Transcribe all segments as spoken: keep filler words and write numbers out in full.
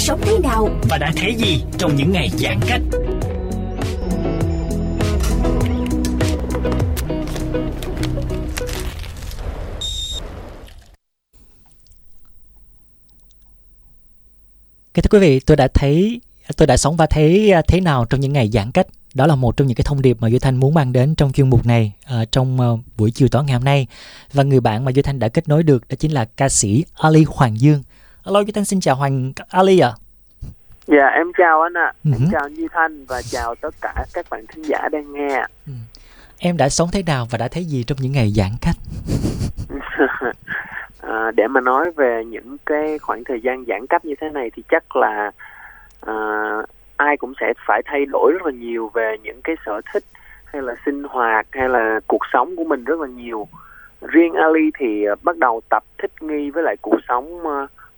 Sống thế nào và đã thấy gì trong những ngày giãn cách? Kính thưa quý vị, tôi đã thấy, tôi đã sống và thấy thế nào trong những ngày giãn cách. Đó là một trong những cái thông điệp mà Duy Thanh muốn mang đến trong chuyên mục này uh, trong uh, buổi chiều tối ngày hôm nay. Và người bạn mà Duy Thanh đã kết nối được đó chính là ca sĩ Ali Hoàng Dương. Hello Duy Thanh, xin chào Hoàng Ali ạ. À. Dạ em chào anh ạ. À. Em uh-huh. chào Duy Thanh và chào tất cả các bạn khán giả đang nghe. Ừ. Em đã sống thế nào và đã thấy gì trong những ngày giãn cách? à, để mà nói về những cái khoảng thời gian giãn cách như thế này thì chắc là à, ai cũng sẽ phải thay đổi rất là nhiều về những cái sở thích hay là sinh hoạt hay là cuộc sống của mình rất là nhiều. Riêng Ali thì bắt đầu tập thích nghi với lại cuộc sống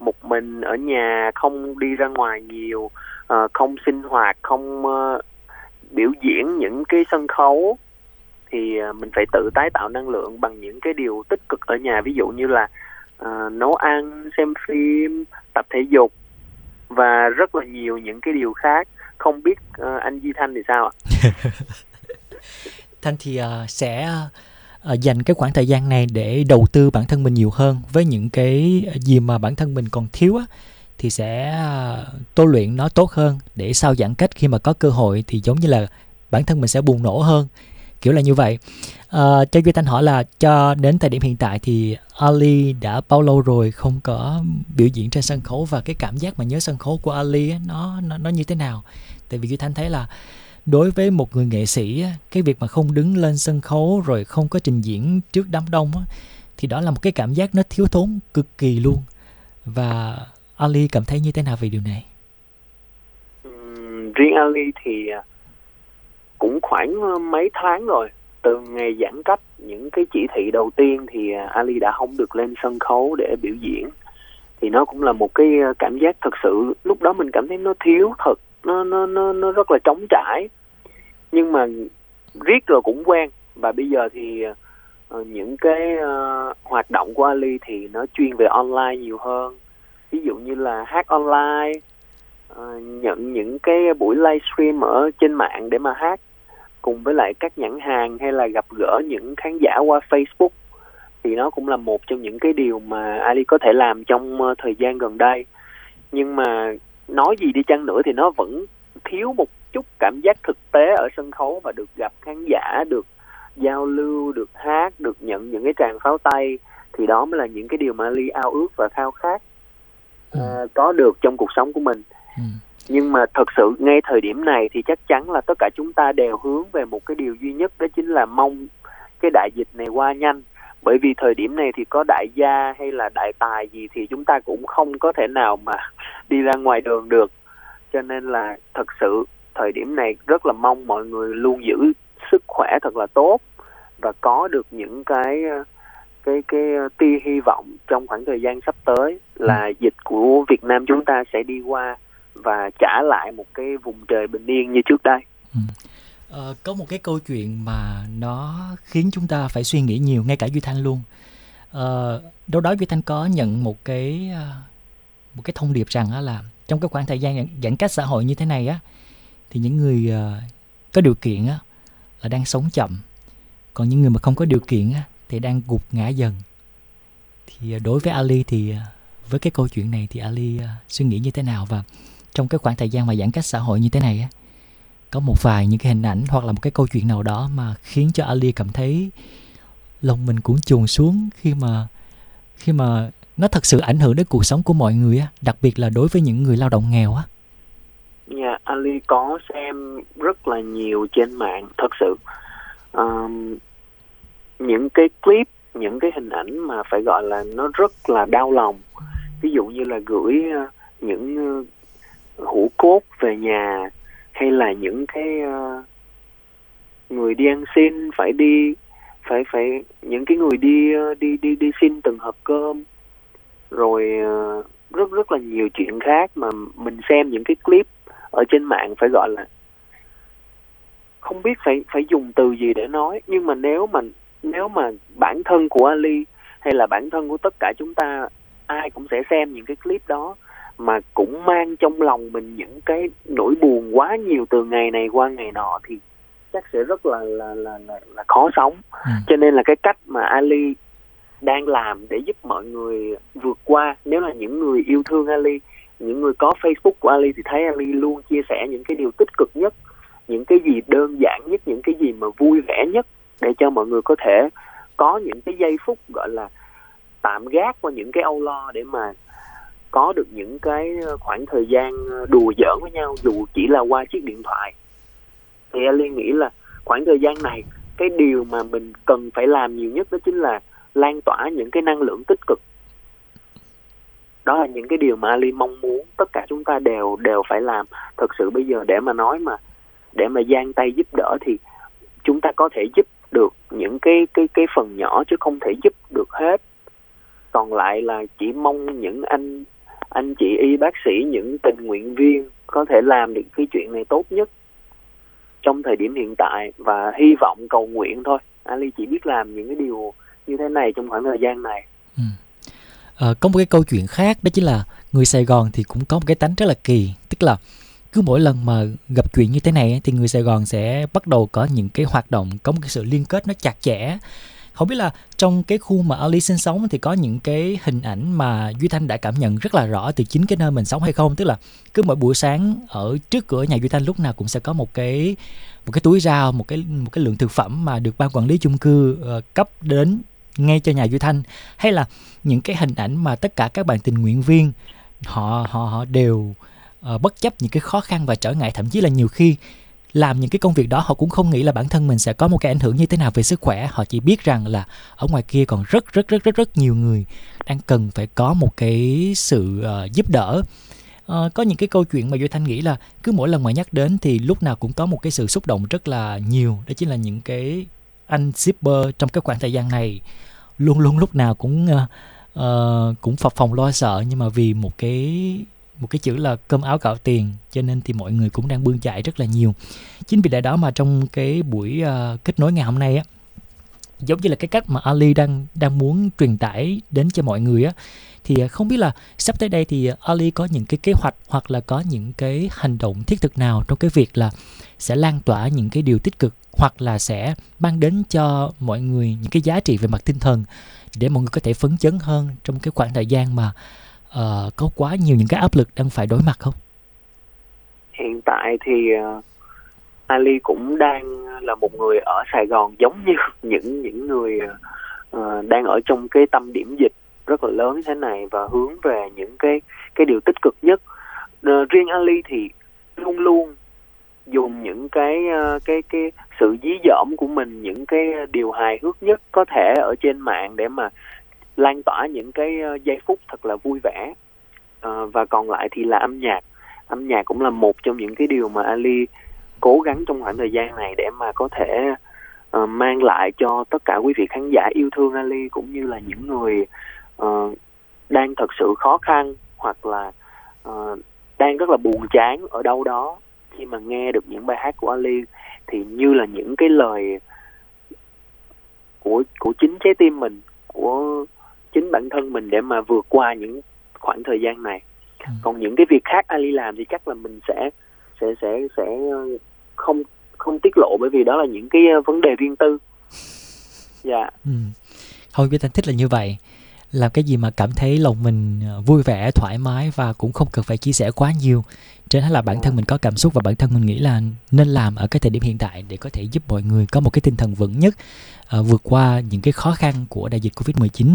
một mình ở nhà, không đi ra ngoài nhiều, không sinh hoạt, không biểu diễn những cái sân khấu, thì mình phải tự tái tạo năng lượng bằng những cái điều tích cực ở nhà, ví dụ như là uh, nấu ăn, xem phim, tập thể dục và rất là nhiều những cái điều khác. Không biết uh, anh Duy Thanh thì sao ạ? Thanh thì uh, sẽ dành cái khoảng thời gian này để đầu tư bản thân mình nhiều hơn với những cái gì mà bản thân mình còn thiếu á, thì sẽ tô luyện nó tốt hơn để sau giãn cách khi mà có cơ hội thì giống như là bản thân mình sẽ bùng nổ hơn, kiểu là như vậy. À, cho Duy Thanh hỏi là cho đến thời điểm hiện tại thì Ali đã bao lâu rồi không có biểu diễn trên sân khấu, và cái cảm giác mà nhớ sân khấu của Ali ấy, nó, nó nó như thế nào? Tại vì Duy Thanh thấy là đối với một người nghệ sĩ, cái việc mà không đứng lên sân khấu rồi không có trình diễn trước đám đông thì đó là một cái cảm giác nó thiếu thốn cực kỳ luôn. Và Ali cảm thấy như thế nào về điều này? Ừ, riêng Ali thì cũng khoảng mấy tháng rồi, từ ngày giãn cách, những cái chỉ thị đầu tiên thì Ali đã không được lên sân khấu để biểu diễn. Thì nó cũng là một cái cảm giác thật sự, lúc đó mình cảm thấy nó thiếu thật, nó, nó, nó, nó rất là trống trải. Nhưng mà riết rồi cũng quen. Và bây giờ thì uh, những cái uh, hoạt động của Ali thì nó chuyên về online nhiều hơn. Ví dụ như là hát online, uh, nhận những cái buổi livestream ở trên mạng để mà hát cùng với lại các nhãn hàng, hay là gặp gỡ những khán giả qua Facebook. Thì nó cũng là một trong những cái điều mà Ali có thể làm trong uh, thời gian gần đây. Nhưng mà nói gì đi chăng nữa thì nó vẫn thiếu một chút cảm giác thực tế ở sân khấu, và được gặp khán giả, được giao lưu, được hát, được nhận những cái tràng pháo tay. Thì đó mới là những cái điều mà Ali ao ước và khao khát ừ. uh, có được trong cuộc sống của mình. ừ. Nhưng mà thật sự ngay thời điểm này thì chắc chắn là tất cả chúng ta đều hướng về một cái điều duy nhất, đó chính là mong cái đại dịch này qua nhanh. Bởi vì thời điểm này thì có đại gia hay là đại tài gì thì chúng ta cũng không có thể nào mà đi ra ngoài đường được. Cho nên là thật sự thời điểm này rất là mong mọi người luôn giữ sức khỏe thật là tốt, và có được những cái cái cái tia hy vọng trong khoảng thời gian sắp tới là dịch của Việt Nam chúng ta sẽ đi qua và trả lại một cái vùng trời bình yên như trước đây. Ừ. Ờ, có một cái câu chuyện mà nó khiến chúng ta phải suy nghĩ nhiều, ngay cả Duy Thanh luôn. Ờ, đâu đó Duy Thanh có nhận một cái một cái thông điệp rằng là trong cái khoảng thời gian giãn cách xã hội như thế này á, thì những người uh, có điều kiện á là đang sống chậm, còn những người mà không có điều kiện á thì đang gục ngã dần. Thì đối với Ali thì với cái câu chuyện này thì Ali uh, suy nghĩ như thế nào, và trong cái khoảng thời gian mà giãn cách xã hội như thế này á, có một vài những cái hình ảnh hoặc là một cái câu chuyện nào đó mà khiến cho Ali cảm thấy lòng mình cũng chùn xuống khi mà khi mà nó thật sự ảnh hưởng đến cuộc sống của mọi người á, đặc biệt là đối với những người lao động nghèo á? Dạ, yeah, Ali có xem rất là nhiều trên mạng thật sự. Um, những cái clip, những cái hình ảnh mà phải gọi là nó rất là đau lòng. Ví dụ như là gửi những hũ cốt về nhà, hay là những cái uh, người đi ăn xin phải đi phải phải những cái người đi đi đi đi xin từng hộp cơm, rồi uh, rất rất là nhiều chuyện khác mà mình xem những cái clip ở trên mạng, phải gọi là không biết phải phải dùng từ gì để nói. Nhưng mà nếu mà nếu mà bản thân của Ali hay là bản thân của tất cả chúng ta, ai cũng sẽ xem những cái clip đó mà cũng mang trong lòng mình những cái nỗi buồn quá nhiều từ ngày này qua ngày nọ, thì chắc sẽ rất là là là là, là khó sống. Ừ. Cho nên là cái cách mà Ali đang làm để giúp mọi người vượt qua, nếu là những người yêu thương Ali, những người có Facebook của Ali thì thấy Ali luôn chia sẻ những cái điều tích cực nhất, những cái gì đơn giản nhất, những cái gì mà vui vẻ nhất, để cho mọi người có thể có những cái giây phút gọi là tạm gác qua những cái âu lo, để mà có được những cái khoảng thời gian đùa giỡn với nhau, dù chỉ là qua chiếc điện thoại. Thì Ali nghĩ là khoảng thời gian này, cái điều mà mình cần phải làm nhiều nhất đó chính là lan tỏa những cái năng lượng tích cực. Đó là những cái điều mà Ali mong muốn tất cả chúng ta đều đều phải làm. Thật sự bây giờ để mà nói mà để mà giang tay giúp đỡ thì chúng ta có thể giúp được những cái cái cái phần nhỏ, chứ không thể giúp được hết. Còn lại là chỉ mong những anh anh chị y bác sĩ, những tình nguyện viên có thể làm được cái chuyện này tốt nhất trong thời điểm hiện tại, và hy vọng cầu nguyện thôi. Ali chỉ biết làm những cái điều như thế này trong khoảng thời gian này. Ừ. À, có một cái câu chuyện khác đó chính là người Sài Gòn thì cũng có một cái tánh rất là kỳ, tức là cứ mỗi lần mà gặp chuyện như thế này thì người Sài Gòn sẽ bắt đầu có những cái hoạt động, có một cái sự liên kết nó chặt chẽ. Không biết là trong cái khu mà Ali sinh sống thì có những cái hình ảnh mà Duy Thanh đã cảm nhận rất là rõ từ chính cái nơi mình sống hay không? Tức là cứ mỗi buổi sáng ở trước cửa nhà Duy Thanh lúc nào cũng sẽ có một cái một cái túi rau, một cái một cái lượng thực phẩm mà được ban quản lý chung cư uh, cấp đến ngay cho nhà Duy Thanh, hay là những cái hình ảnh mà tất cả các bạn tình nguyện viên họ họ họ đều uh, bất chấp những cái khó khăn và trở ngại, thậm chí là nhiều khi làm những cái công việc đó họ cũng không nghĩ là bản thân mình sẽ có một cái ảnh hưởng như thế nào về sức khỏe. Họ chỉ biết rằng là ở ngoài kia còn rất rất rất rất rất nhiều người đang cần phải có một cái sự uh, giúp đỡ. Uh, có những cái câu chuyện mà Duy Thanh nghĩ là cứ mỗi lần mà nhắc đến thì lúc nào cũng có một cái sự xúc động rất là nhiều. Đó chính là những cái anh shipper trong cái khoảng thời gian này luôn luôn lúc nào cũng uh, uh, cũng phập phồng lo sợ, nhưng mà vì một cái một cái chữ là cơm áo gạo tiền cho nên thì mọi người cũng đang bươn chải rất là nhiều. Chính vì lẽ đó mà trong cái buổi uh, kết nối ngày hôm nay á, giống như là cái cách mà Ali đang đang muốn truyền tải đến cho mọi người á, thì không biết là sắp tới đây thì Ali có những cái kế hoạch hoặc là có những cái hành động thiết thực nào trong cái việc là sẽ lan tỏa những cái điều tích cực, hoặc là sẽ mang đến cho mọi người những cái giá trị về mặt tinh thần để mọi người có thể phấn chấn hơn trong cái khoảng thời gian mà Uh, có quá nhiều những cái áp lực đang phải đối mặt không? Hiện tại thì uh, Ali cũng đang là một người ở Sài Gòn, giống như những những người uh, đang ở trong cái tâm điểm dịch rất là lớn thế này, và hướng về những cái cái điều tích cực nhất. Uh, riêng Ali thì luôn luôn dùng những cái uh, cái cái sự dí dỏm của mình, những cái điều hài hước nhất có thể ở trên mạng để mà lan tỏa những cái giây phút thật là vui vẻ. À, và còn lại thì là âm nhạc. Âm nhạc cũng là một trong những cái điều mà Ali cố gắng trong khoảng thời gian này để mà có thể uh, mang lại cho tất cả quý vị khán giả yêu thương Ali, cũng như là những người uh, đang thật sự khó khăn hoặc là uh, đang rất là buồn chán ở đâu đó. Khi mà nghe được những bài hát của Ali thì như là những cái lời của, của chính trái tim mình, của chính bản thân mình để mà vượt qua những khoảng thời gian này. Ừ. Còn những cái việc khác Ali làm thì chắc là mình sẽ sẽ sẽ sẽ không không tiết lộ, bởi vì đó là những cái vấn đề riêng tư. Dạ. Yeah. Ừ. Thôi Duy Thanh thích là như vậy. Làm cái gì mà cảm thấy lòng mình vui vẻ, thoải mái và cũng không cần phải chia sẻ quá nhiều. Trên hết là bản thân mình có cảm xúc và bản thân mình nghĩ là nên làm ở cái thời điểm hiện tại để có thể giúp mọi người có một cái tinh thần vững nhất, à, vượt qua những cái khó khăn của đại dịch covid mười chín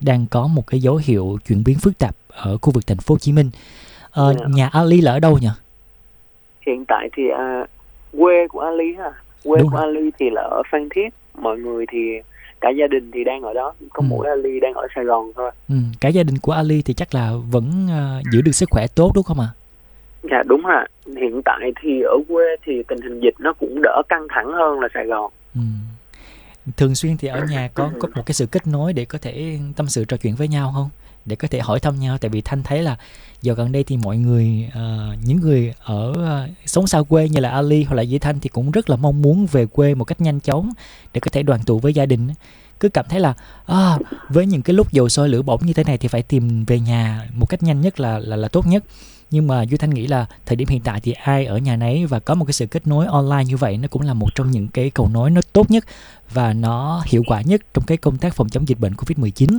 đang có một cái dấu hiệu chuyển biến phức tạp ở khu vực thành phố Hồ Chí Minh. À, nhà Ali là ở đâu nhỉ? Hiện tại thì à, quê của Ali ha, quê Đúng của rồi. Ali thì là ở Phan Thiết. Mọi người thì cả gia đình thì đang ở đó, có ừ. mỗi Ali đang ở Sài Gòn thôi. Ừ. Cả gia đình của Ali thì chắc là vẫn uh, giữ được sức khỏe tốt đúng không ạ? À? Dạ đúng ạ. Hiện tại thì ở quê thì tình hình dịch nó cũng đỡ căng thẳng hơn là Sài Gòn. Ừ. Thường xuyên thì ở nhà có, có một cái sự kết nối để có thể tâm sự trò chuyện với nhau không? Để có thể hỏi thăm nhau, tại vì Thanh thấy là giờ gần đây thì mọi người, uh, những người ở uh, sống xa quê như là Ali hoặc là Duy Thanh thì cũng rất là mong muốn về quê một cách nhanh chóng để có thể đoàn tụ với gia đình. Cứ cảm thấy là à, với những cái lúc dầu sôi lửa bỏng như thế này thì phải tìm về nhà một cách nhanh nhất là, là, là tốt nhất. Nhưng mà Duy Thanh nghĩ là thời điểm hiện tại thì ai ở nhà nấy, và có một cái sự kết nối online như vậy nó cũng là một trong những cái cầu nối nó tốt nhất và nó hiệu quả nhất trong cái công tác phòng chống dịch bệnh covid mười chín.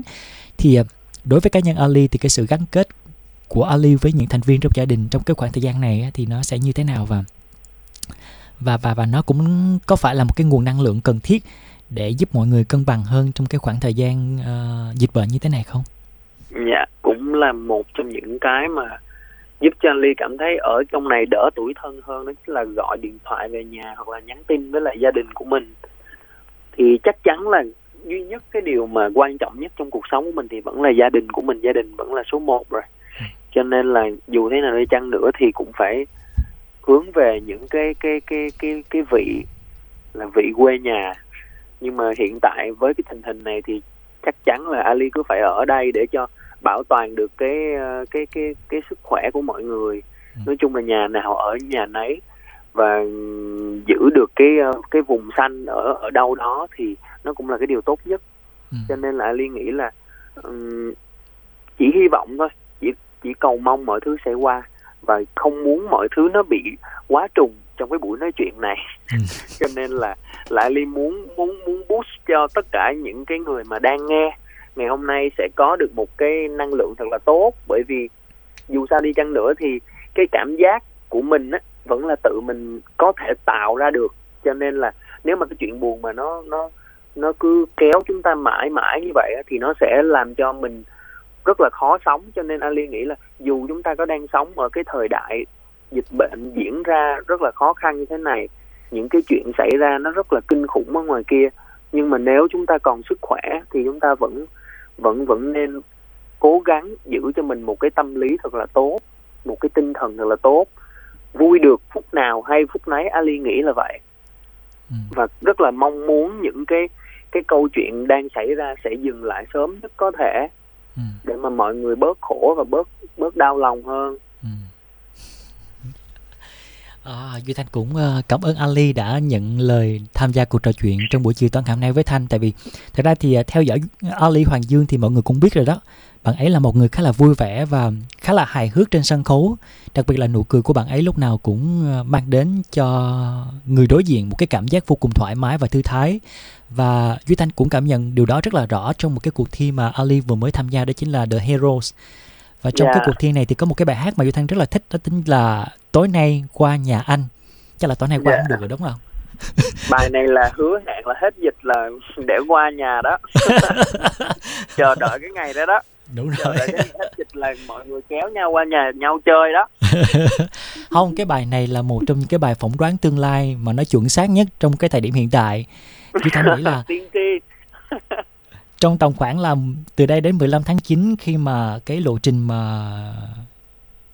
Thì đối với cá nhân Ali thì cái sự gắn kết của Ali với những thành viên trong gia đình trong cái khoảng thời gian này thì nó sẽ như thế nào, và và và, và nó cũng có phải là một cái nguồn năng lượng cần thiết để giúp mọi người cân bằng hơn trong cái khoảng thời gian uh, dịch bệnh như thế này không? Dạ, cũng là một trong những cái mà giúp cho Ali cảm thấy ở trong này đỡ tủi thân hơn, đó chính là gọi điện thoại về nhà hoặc là nhắn tin với lại gia đình của mình. Thì chắc chắn là duy nhất cái điều mà quan trọng nhất trong cuộc sống của mình thì vẫn là gia đình của mình, gia đình vẫn là số một rồi. Cho nên là dù thế nào đi chăng nữa thì cũng phải hướng về những cái cái cái cái cái vị là vị quê nhà. Nhưng mà hiện tại với cái tình hình này thì chắc chắn là Ali cứ phải ở đây để cho bảo toàn được cái cái cái cái sức khỏe của mọi người. Nói chung là nhà nào ở nhà nấy, và giữ được cái cái vùng xanh ở ở đâu đó thì nó cũng là cái điều tốt nhất. Ừ. Cho nên là Ali nghĩ là um, chỉ hy vọng thôi, chỉ chỉ cầu mong mọi thứ sẽ qua, và không muốn mọi thứ nó bị quá trùng trong cái buổi nói chuyện này. Ừ. Cho nên là là Ali muốn muốn muốn boost cho tất cả những cái người mà đang nghe ngày hôm nay sẽ có được một cái năng lượng thật là tốt, bởi vì dù sao đi chăng nữa thì cái cảm giác của mình á vẫn là tự mình có thể tạo ra được. Cho nên là nếu mà cái chuyện buồn mà nó nó nó cứ kéo chúng ta mãi mãi như vậy thì nó sẽ làm cho mình rất là khó sống. Cho nên Ali nghĩ là dù chúng ta có đang sống ở cái thời đại dịch bệnh diễn ra rất là khó khăn như thế này, những cái chuyện xảy ra nó rất là kinh khủng ở ngoài kia, nhưng mà nếu chúng ta còn sức khỏe thì chúng ta vẫn vẫn vẫn nên cố gắng giữ cho mình một cái tâm lý thật là tốt, một cái tinh thần thật là tốt, vui được phút nào hay phút nấy, Ali nghĩ là vậy. Ừ. Và rất là mong muốn những cái cái câu chuyện đang xảy ra sẽ dừng lại sớm nhất có thể. Ừ. Để mà mọi người bớt khổ và bớt bớt đau lòng hơn. Ừ. À, Duy Thanh cũng cảm ơn Ali đã nhận lời tham gia cuộc trò chuyện trong buổi chiều tối ngày hôm nay với Thanh. Tại vì thật ra thì theo dõi Ali Hoàng Dương thì mọi người cũng biết rồi đó, bạn ấy là một người khá là vui vẻ và khá là hài hước trên sân khấu. Đặc biệt là nụ cười của bạn ấy lúc nào cũng mang đến cho người đối diện một cái cảm giác vô cùng thoải mái và thư thái. Và Duy Thanh cũng cảm nhận điều đó rất là rõ trong một cái cuộc thi mà Ali vừa mới tham gia, đó chính là The Heroes. Và trong yeah. cái cuộc thi này thì có một cái bài hát mà Duy Thanh rất là thích, đó chính là Tối Nay Qua Nhà Anh. Chắc là tối nay qua yeah. cũng được rồi đúng không? Bài này là hứa hẹn là hết dịch là để qua nhà đó. Chờ đợi cái ngày đó đó. Đúng rồi. Chờ đợi cái hết dịch là mọi người kéo nhau qua nhà nhau chơi đó. Không, cái bài này là một trong những cái bài phỏng đoán tương lai mà nó chuẩn xác nhất trong cái thời điểm hiện tại. Duy Thanh nghĩ là tiên tri. Trong tầm khoảng là từ đây đến mười lăm tháng chín, khi mà cái lộ trình mà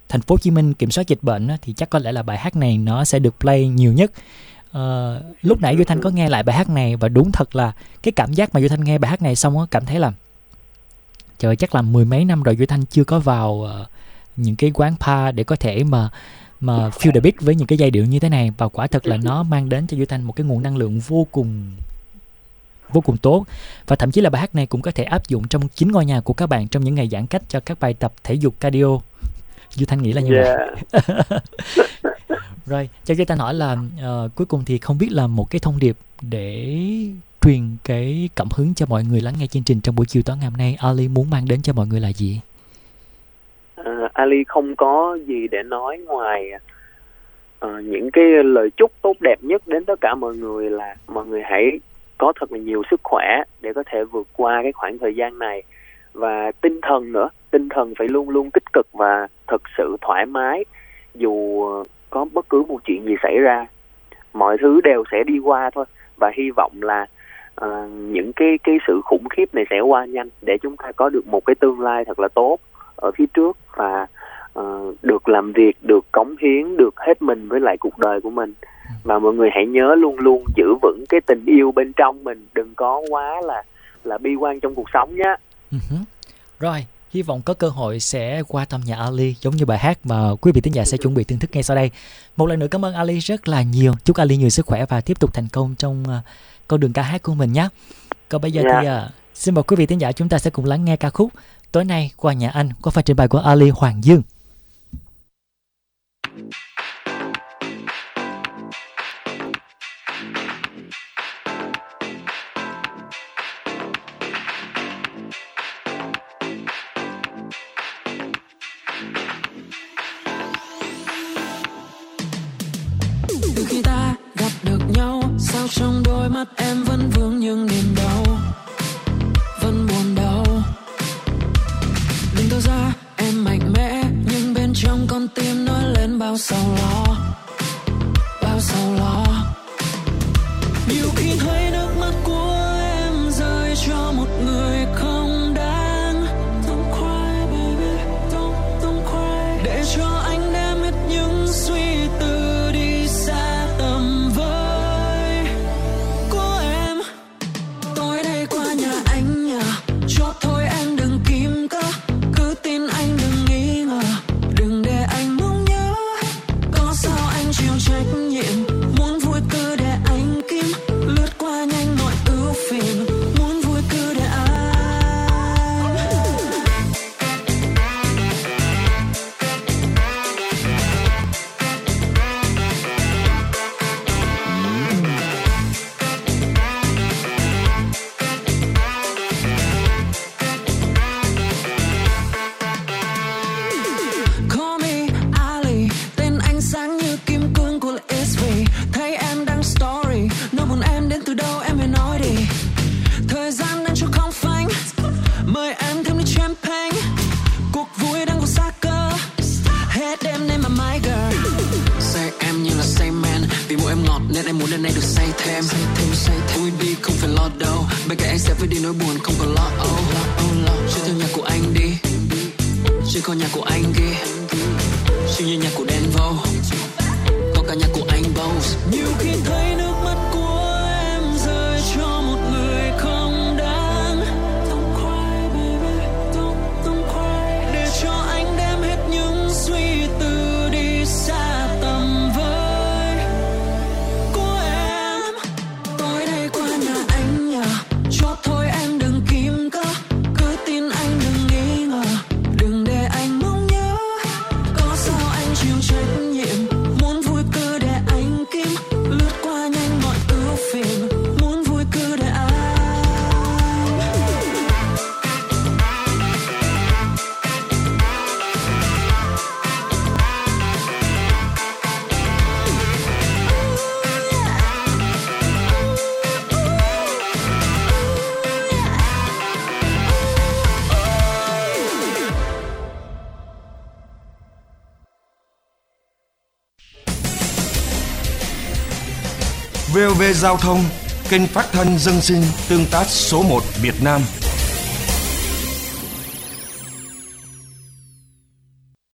thành phố Hồ Chí Minh kiểm soát dịch bệnh thì chắc có lẽ là bài hát này nó sẽ được play nhiều nhất. À, lúc nãy Duy Thanh có nghe lại bài hát này và đúng thật là cái cảm giác mà Duy Thanh nghe bài hát này xong á, cảm thấy là trời, chắc là mười mấy năm rồi Duy Thanh chưa có vào những cái quán bar để có thể mà mà feel the beat với những cái giai điệu như thế này, và quả thật là nó mang đến cho Duy Thanh một cái nguồn năng lượng vô cùng vô cùng tốt. Và thậm chí là bài hát này cũng có thể áp dụng trong chính ngôi nhà của các bạn trong những ngày giãn cách cho các bài tập thể dục cardio. Duy Thanh nghĩ là như yeah. vậy. Rồi, cho Duy Thanh hỏi là uh, cuối cùng thì không biết là một cái thông điệp để truyền cái cảm hứng cho mọi người lắng nghe chương trình trong buổi chiều tối ngày hôm nay, Ali muốn mang đến cho mọi người là gì? Uh, Ali không có gì để nói ngoài uh, những cái lời chúc tốt đẹp nhất đến tất cả mọi người là mọi người hãy có thật là nhiều sức khỏe để có thể vượt qua cái khoảng thời gian này, và tinh thần nữa, tinh thần phải luôn luôn tích cực và thật sự thoải mái, dù có bất cứ một chuyện gì xảy ra, mọi thứ đều sẽ đi qua thôi, và hy vọng là uh, những cái cái sự khủng khiếp này sẽ qua nhanh để chúng ta có được một cái tương lai thật là tốt ở phía trước, và uh, được làm việc, được cống hiến, được hết mình với lại cuộc đời của mình. Và mọi người hãy nhớ luôn luôn giữ vững cái tình yêu bên trong mình, đừng có quá là là bi quan trong cuộc sống nhé. Uh-huh. Rồi, hy vọng có cơ hội sẽ qua thăm nhà Ali giống như bài hát mà quý vị thính giả sẽ chuẩn bị thưởng thức ngay sau đây. Một lần nữa cảm ơn Ali rất là nhiều. Chúc Ali nhiều sức khỏe và tiếp tục thành công trong uh, con đường ca hát của mình nhé. Còn bây giờ yeah. thì uh, xin mời quý vị thính giả chúng ta sẽ cùng lắng nghe ca khúc Tối Nay Qua Nhà Anh qua phần trình bày của Ali Hoàng Dương. Sao trong đôi mắt em vẫn vương những niềm đau, vẫn buồn đau. Đừng tỏ ra em mạnh mẽ, nhưng bên trong con tim nói lên bao sầu lo, bao sầu lo. Nhiều khi thấy nước mắt của em rơi cho một người không đáng. Don't cry baby, don't, don't cry. Để cho anh đem hết những suy tư. vê o vê Giao thông, kênh phát thanh dân sinh tương tác số một Việt Nam.